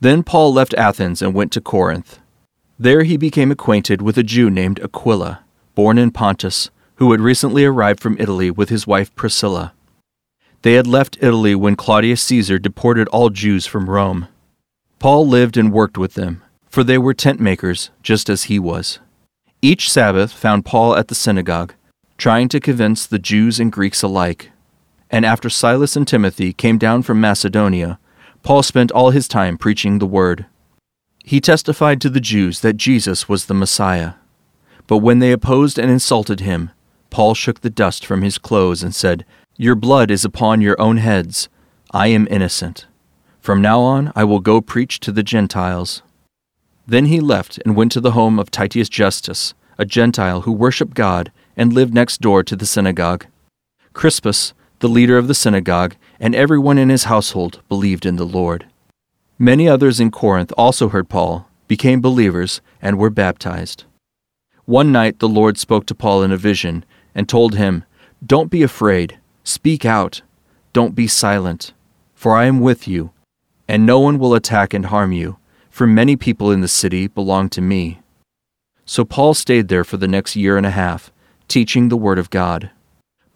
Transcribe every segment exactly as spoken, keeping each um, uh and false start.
Then Paul left Athens and went to Corinth. There he became acquainted with a Jew named Aquila, born in Pontus, who had recently arrived from Italy with his wife Priscilla. They had left Italy when Claudius Caesar deported all Jews from Rome. Paul lived and worked with them, for they were tent makers, just as he was. Each Sabbath found Paul at the synagogue, trying to convince the Jews and Greeks alike. And after Silas and Timothy came down from Macedonia, Paul spent all his time preaching the word. He testified to the Jews that Jesus was the Messiah. But when they opposed and insulted him, Paul shook the dust from his clothes and said, "Your blood is upon your own heads. I am innocent. From now on I will go preach to the Gentiles." Then he left and went to the home of Titius Justus, a Gentile who worshipped God and lived next door to the synagogue. Crispus, the leader of the synagogue, and everyone in his household believed in the Lord. Many others in Corinth also heard Paul, became believers, and were baptized. One night the Lord spoke to Paul in a vision and told him, "Don't be afraid, speak out, don't be silent, for I am with you, and no one will attack and harm you, for many people in the city belong to me." So Paul stayed there for the next year and a half, teaching the word of God.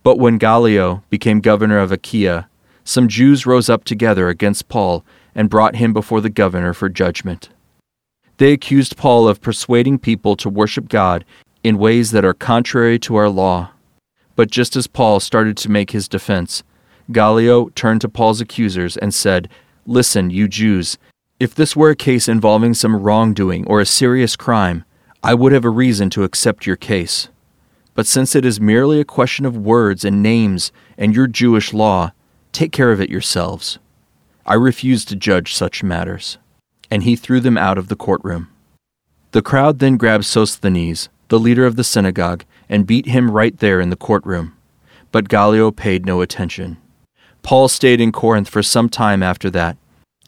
But when Gallio became governor of Achaia, some Jews rose up together against Paul and brought him before the governor for judgment. They accused Paul of persuading people to worship God in ways that are contrary to our law. But just as Paul started to make his defense, Gallio turned to Paul's accusers and said, "Listen, you Jews, if this were a case involving some wrongdoing or a serious crime, I would have a reason to accept your case. But since it is merely a question of words and names and your Jewish law, take care of it yourselves. I refuse to judge such matters." And he threw them out of the courtroom. The crowd then grabbed Sosthenes, the leader of the synagogue, and beat him right there in the courtroom. But Gallio paid no attention. Paul stayed in Corinth for some time after that,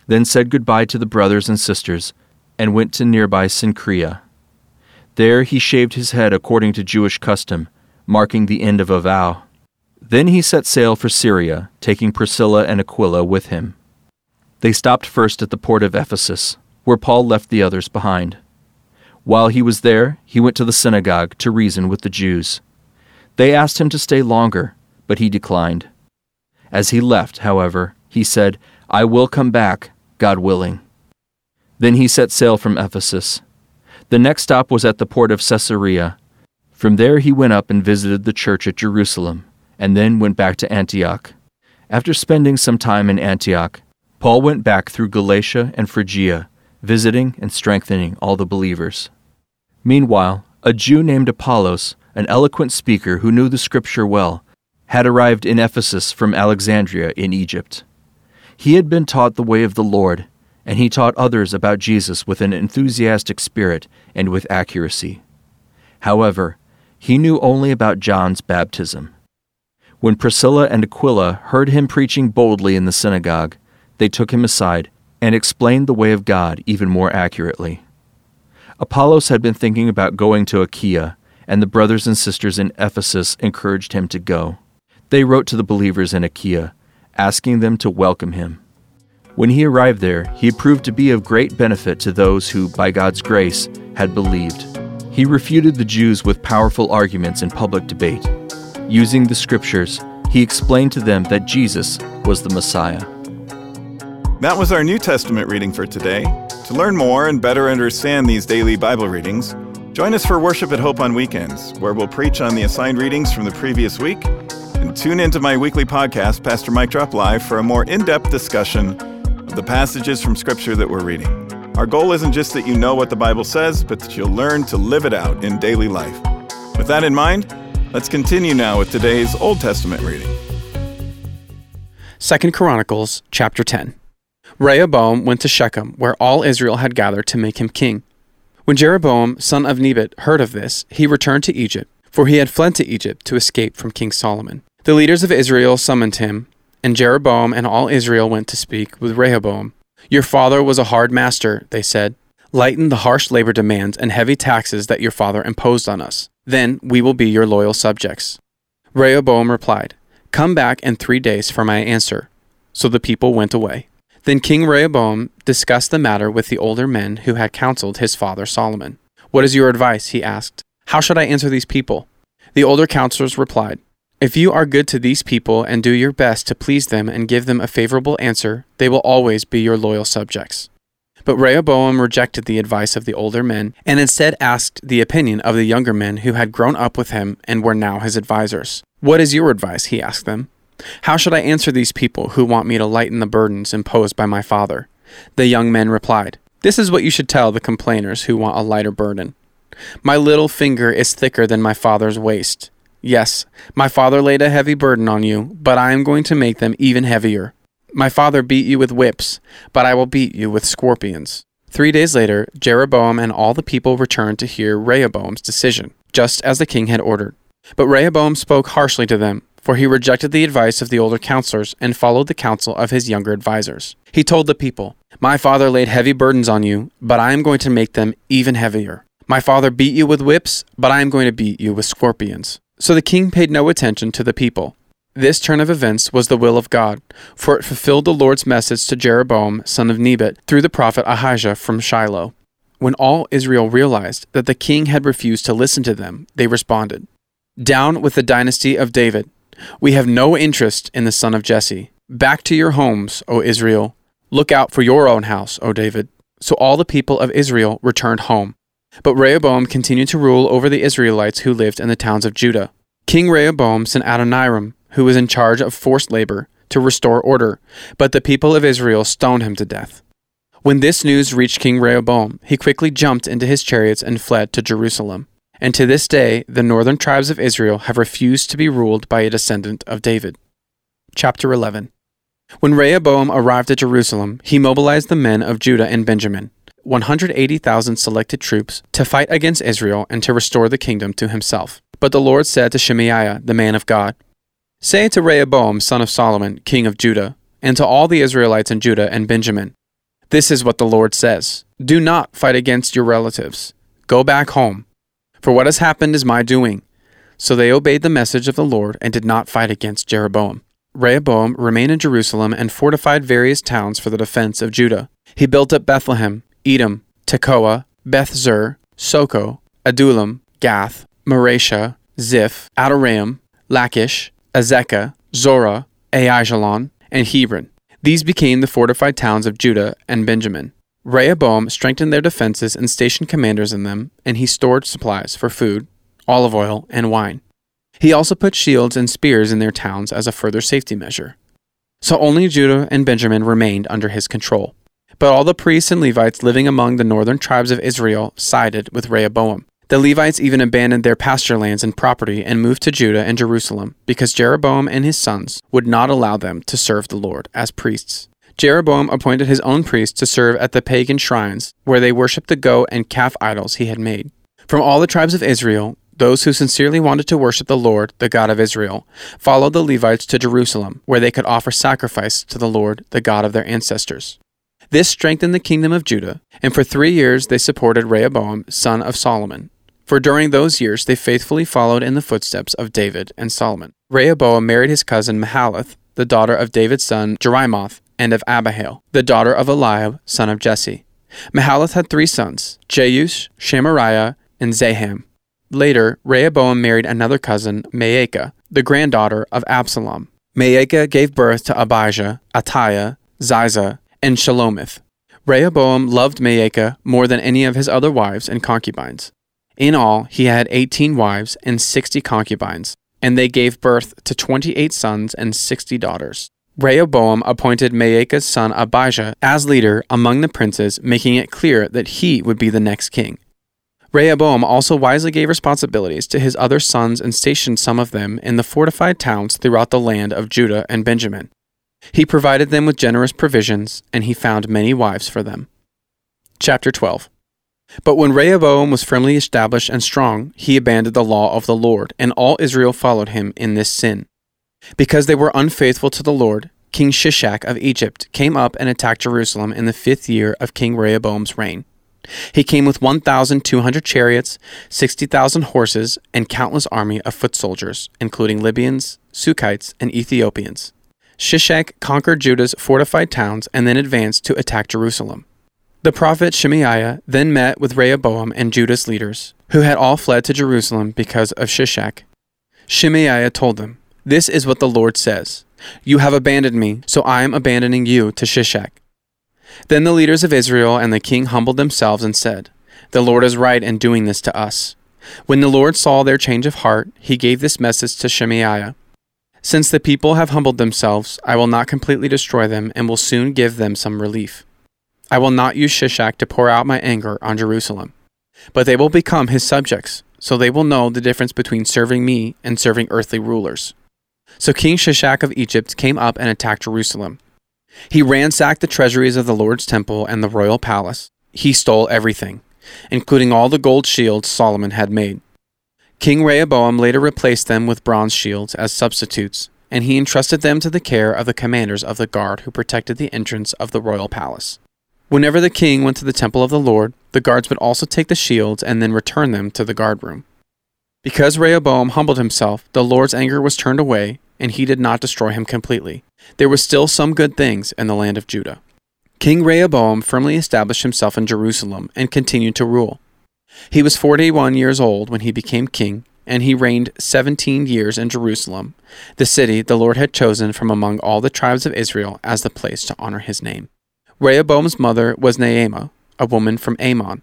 then said goodbye to the brothers and sisters, and went to nearby Cenchreae. There he shaved his head according to Jewish custom, marking the end of a vow. Then he set sail for Syria, taking Priscilla and Aquila with him. They stopped first at the port of Ephesus, where Paul left the others behind. While he was there, he went to the synagogue to reason with the Jews. They asked him to stay longer, but he declined. As he left, however, he said, "I will come back, God willing." Then he set sail from Ephesus. The next stop was at the port of Caesarea. From there he went up and visited the church at Jerusalem, and then went back to Antioch. After spending some time in Antioch, Paul went back through Galatia and Phrygia, visiting and strengthening all the believers. Meanwhile, a Jew named Apollos, an eloquent speaker who knew the Scripture well, had arrived in Ephesus from Alexandria in Egypt. He had been taught the way of the Lord, and he taught others about Jesus with an enthusiastic spirit and with accuracy. However, he knew only about John's baptism. When Priscilla and Aquila heard him preaching boldly in the synagogue, they took him aside and explained the way of God even more accurately. Apollos had been thinking about going to Achaia, and the brothers and sisters in Ephesus encouraged him to go. They wrote to the believers in Achaia, asking them to welcome him. When he arrived there, he proved to be of great benefit to those who, by God's grace, had believed. He refuted the Jews with powerful arguments in public debate. Using the Scriptures, he explained to them that Jesus was the Messiah. That was our New Testament reading for today. To learn more and better understand these daily Bible readings, join us for worship at Hope on weekends, where we'll preach on the assigned readings from the previous week, and tune into my weekly podcast, Pastor Mike Drop Live, for a more in-depth discussion the passages from Scripture that we're reading. Our goal isn't just that you know what the Bible says, but that you'll learn to live it out in daily life. With that in mind, let's continue now with today's Old Testament reading. Second Chronicles chapter ten. Rehoboam went to Shechem, where all Israel had gathered to make him king. When Jeroboam, son of Nebat, heard of this, he returned to Egypt, for he had fled to Egypt to escape from King Solomon. The leaders of Israel summoned him, and Jeroboam and all Israel went to speak with Rehoboam. "Your father was a hard master," they said. "Lighten the harsh labor demands and heavy taxes that your father imposed on us. Then we will be your loyal subjects." Rehoboam replied, "Come back in three days for my answer." So the people went away. Then King Rehoboam discussed the matter with the older men who had counseled his father Solomon. "What is your advice?" he asked. "How should I answer these people?" The older counselors replied, "If you are good to these people and do your best to please them and give them a favorable answer, they will always be your loyal subjects." But Rehoboam rejected the advice of the older men and instead asked the opinion of the younger men who had grown up with him and were now his advisors. "What is your advice?" he asked them. "How should I answer these people who want me to lighten the burdens imposed by my father?" The young men replied, "This is what you should tell the complainers who want a lighter burden. My little finger is thicker than my father's waist. Yes, my father laid a heavy burden on you, but I am going to make them even heavier. My father beat you with whips, but I will beat you with scorpions." Three days later, Jeroboam and all the people returned to hear Rehoboam's decision, just as the king had ordered. But Rehoboam spoke harshly to them, for he rejected the advice of the older counselors and followed the counsel of his younger advisors. He told the people, "My father laid heavy burdens on you, but I am going to make them even heavier. My father beat you with whips, but I am going to beat you with scorpions." So the king paid no attention to the people. This turn of events was the will of God, for it fulfilled the Lord's message to Jeroboam, son of Nebat, through the prophet Abijah from Shiloh. When all Israel realized that the king had refused to listen to them, they responded, "Down with the dynasty of David! We have no interest in the son of Jesse. Back to your homes, O Israel. Look out for your own house, O David." So all the people of Israel returned home. But Rehoboam continued to rule over the Israelites who lived in the towns of Judah. King Rehoboam sent Adoniram, who was in charge of forced labor, to restore order, but the people of Israel stoned him to death. When this news reached King Rehoboam, he quickly jumped into his chariots and fled to Jerusalem. And to this day, the northern tribes of Israel have refused to be ruled by a descendant of David. Chapter eleven. When Rehoboam arrived at Jerusalem, he mobilized the men of Judah and Benjamin, one hundred eighty thousand selected troops, to fight against Israel and to restore the kingdom to himself. But the Lord said to Shemaiah, the man of God, "Say to Rehoboam, son of Solomon, king of Judah, and to all the Israelites in Judah and Benjamin, 'This is what the Lord says. Do not fight against your relatives. Go back home. For what has happened is my doing." So they obeyed the message of the Lord and did not fight against Jeroboam. Rehoboam remained in Jerusalem and fortified various towns for the defense of Judah. He built up Bethlehem, Edom, Tekoa, Beth-Zur, Soko, Adullam, Gath, Maresha, Ziph, Adoram, Lachish, Azekah, Zorah, Aijalon, and Hebron. These became the fortified towns of Judah and Benjamin. Rehoboam strengthened their defenses and stationed commanders in them, and he stored supplies for food, olive oil, and wine. He also put shields and spears in their towns as a further safety measure. So only Judah and Benjamin remained under his control. But all the priests and Levites living among the northern tribes of Israel sided with Rehoboam. The Levites even abandoned their pasture lands and property and moved to Judah and Jerusalem, because Jeroboam and his sons would not allow them to serve the Lord as priests. Jeroboam appointed his own priests to serve at the pagan shrines, where they worshipped the goat and calf idols he had made. From all the tribes of Israel, those who sincerely wanted to worship the Lord, the God of Israel, followed the Levites to Jerusalem, where they could offer sacrifice to the Lord, the God of their ancestors. This strengthened the kingdom of Judah, and for three years they supported Rehoboam, son of Solomon. For during those years they faithfully followed in the footsteps of David and Solomon. Rehoboam married his cousin Mahalath, the daughter of David's son Jerimoth, and of Abihail, the daughter of Eliab, son of Jesse. Mahalath had three sons, Jeush, Shamariah, and Zaham. Later, Rehoboam married another cousin, Maacah, the granddaughter of Absalom. Maacah gave birth to Abijah, Achaia, Zizah, and Shalomith. Rehoboam loved Maacah more than any of his other wives and concubines. In all, he had eighteen wives and sixty concubines, and they gave birth to twenty-eight sons and sixty daughters. Rehoboam appointed Maacah's son Abijah as leader among the princes, making it clear that he would be the next king. Rehoboam also wisely gave responsibilities to his other sons and stationed some of them in the fortified towns throughout the land of Judah and Benjamin. He provided them with generous provisions, and he found many wives for them. Chapter twelve. But when Rehoboam was firmly established and strong, he abandoned the law of the Lord, and all Israel followed him in this sin. Because they were unfaithful to the Lord, King Shishak of Egypt came up and attacked Jerusalem in the fifth year of King Rehoboam's reign. He came with one thousand two hundred chariots, sixty thousand horses, and countless army of foot soldiers, including Libyans, Sukites, and Ethiopians. Shishak conquered Judah's fortified towns and then advanced to attack Jerusalem. The prophet Shemaiah then met with Rehoboam and Judah's leaders, who had all fled to Jerusalem because of Shishak. Shemaiah told them, "This is what the Lord says, you have abandoned me, so I am abandoning you to Shishak." Then the leaders of Israel and the king humbled themselves and said, "The Lord is right in doing this to us." When the Lord saw their change of heart, he gave this message to Shemaiah: "Since the people have humbled themselves, I will not completely destroy them and will soon give them some relief. I will not use Shishak to pour out my anger on Jerusalem, but they will become his subjects, so they will know the difference between serving me and serving earthly rulers." So King Shishak of Egypt came up and attacked Jerusalem. He ransacked the treasuries of the Lord's temple and the royal palace. He stole everything, including all the gold shields Solomon had made. King Rehoboam later replaced them with bronze shields as substitutes, and he entrusted them to the care of the commanders of the guard who protected the entrance of the royal palace. Whenever the king went to the temple of the Lord, the guards would also take the shields and then return them to the guard room. Because Rehoboam humbled himself, the Lord's anger was turned away, and he did not destroy him completely. There were still some good things in the land of Judah. King Rehoboam firmly established himself in Jerusalem and continued to rule. He was forty-one years old when he became king, and he reigned seventeen years in Jerusalem, the city the Lord had chosen from among all the tribes of Israel as the place to honor his name. Rehoboam's mother was Naamah, a woman from Ammon.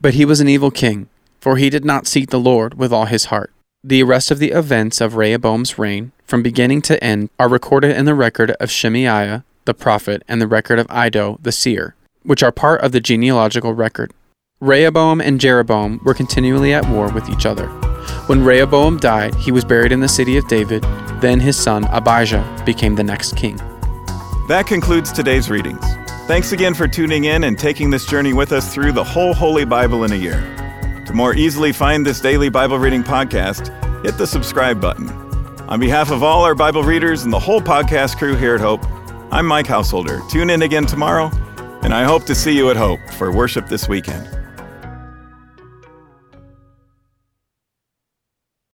But he was an evil king, for he did not seek the Lord with all his heart. The rest of the events of Rehoboam's reign, from beginning to end, are recorded in the record of Shemaiah the prophet and the record of Iddo the seer, which are part of the genealogical record. Rehoboam and Jeroboam were continually at war with each other. When Rehoboam died, he was buried in the city of David. Then his son Abijah became the next king. That concludes today's readings. Thanks again for tuning in and taking this journey with us through the whole Holy Bible in a year. To more easily find this daily Bible reading podcast, hit the subscribe button. On behalf of all our Bible readers and the whole podcast crew here at Hope, I'm Mike Householder. Tune in again tomorrow, and I hope to see you at Hope for worship this weekend.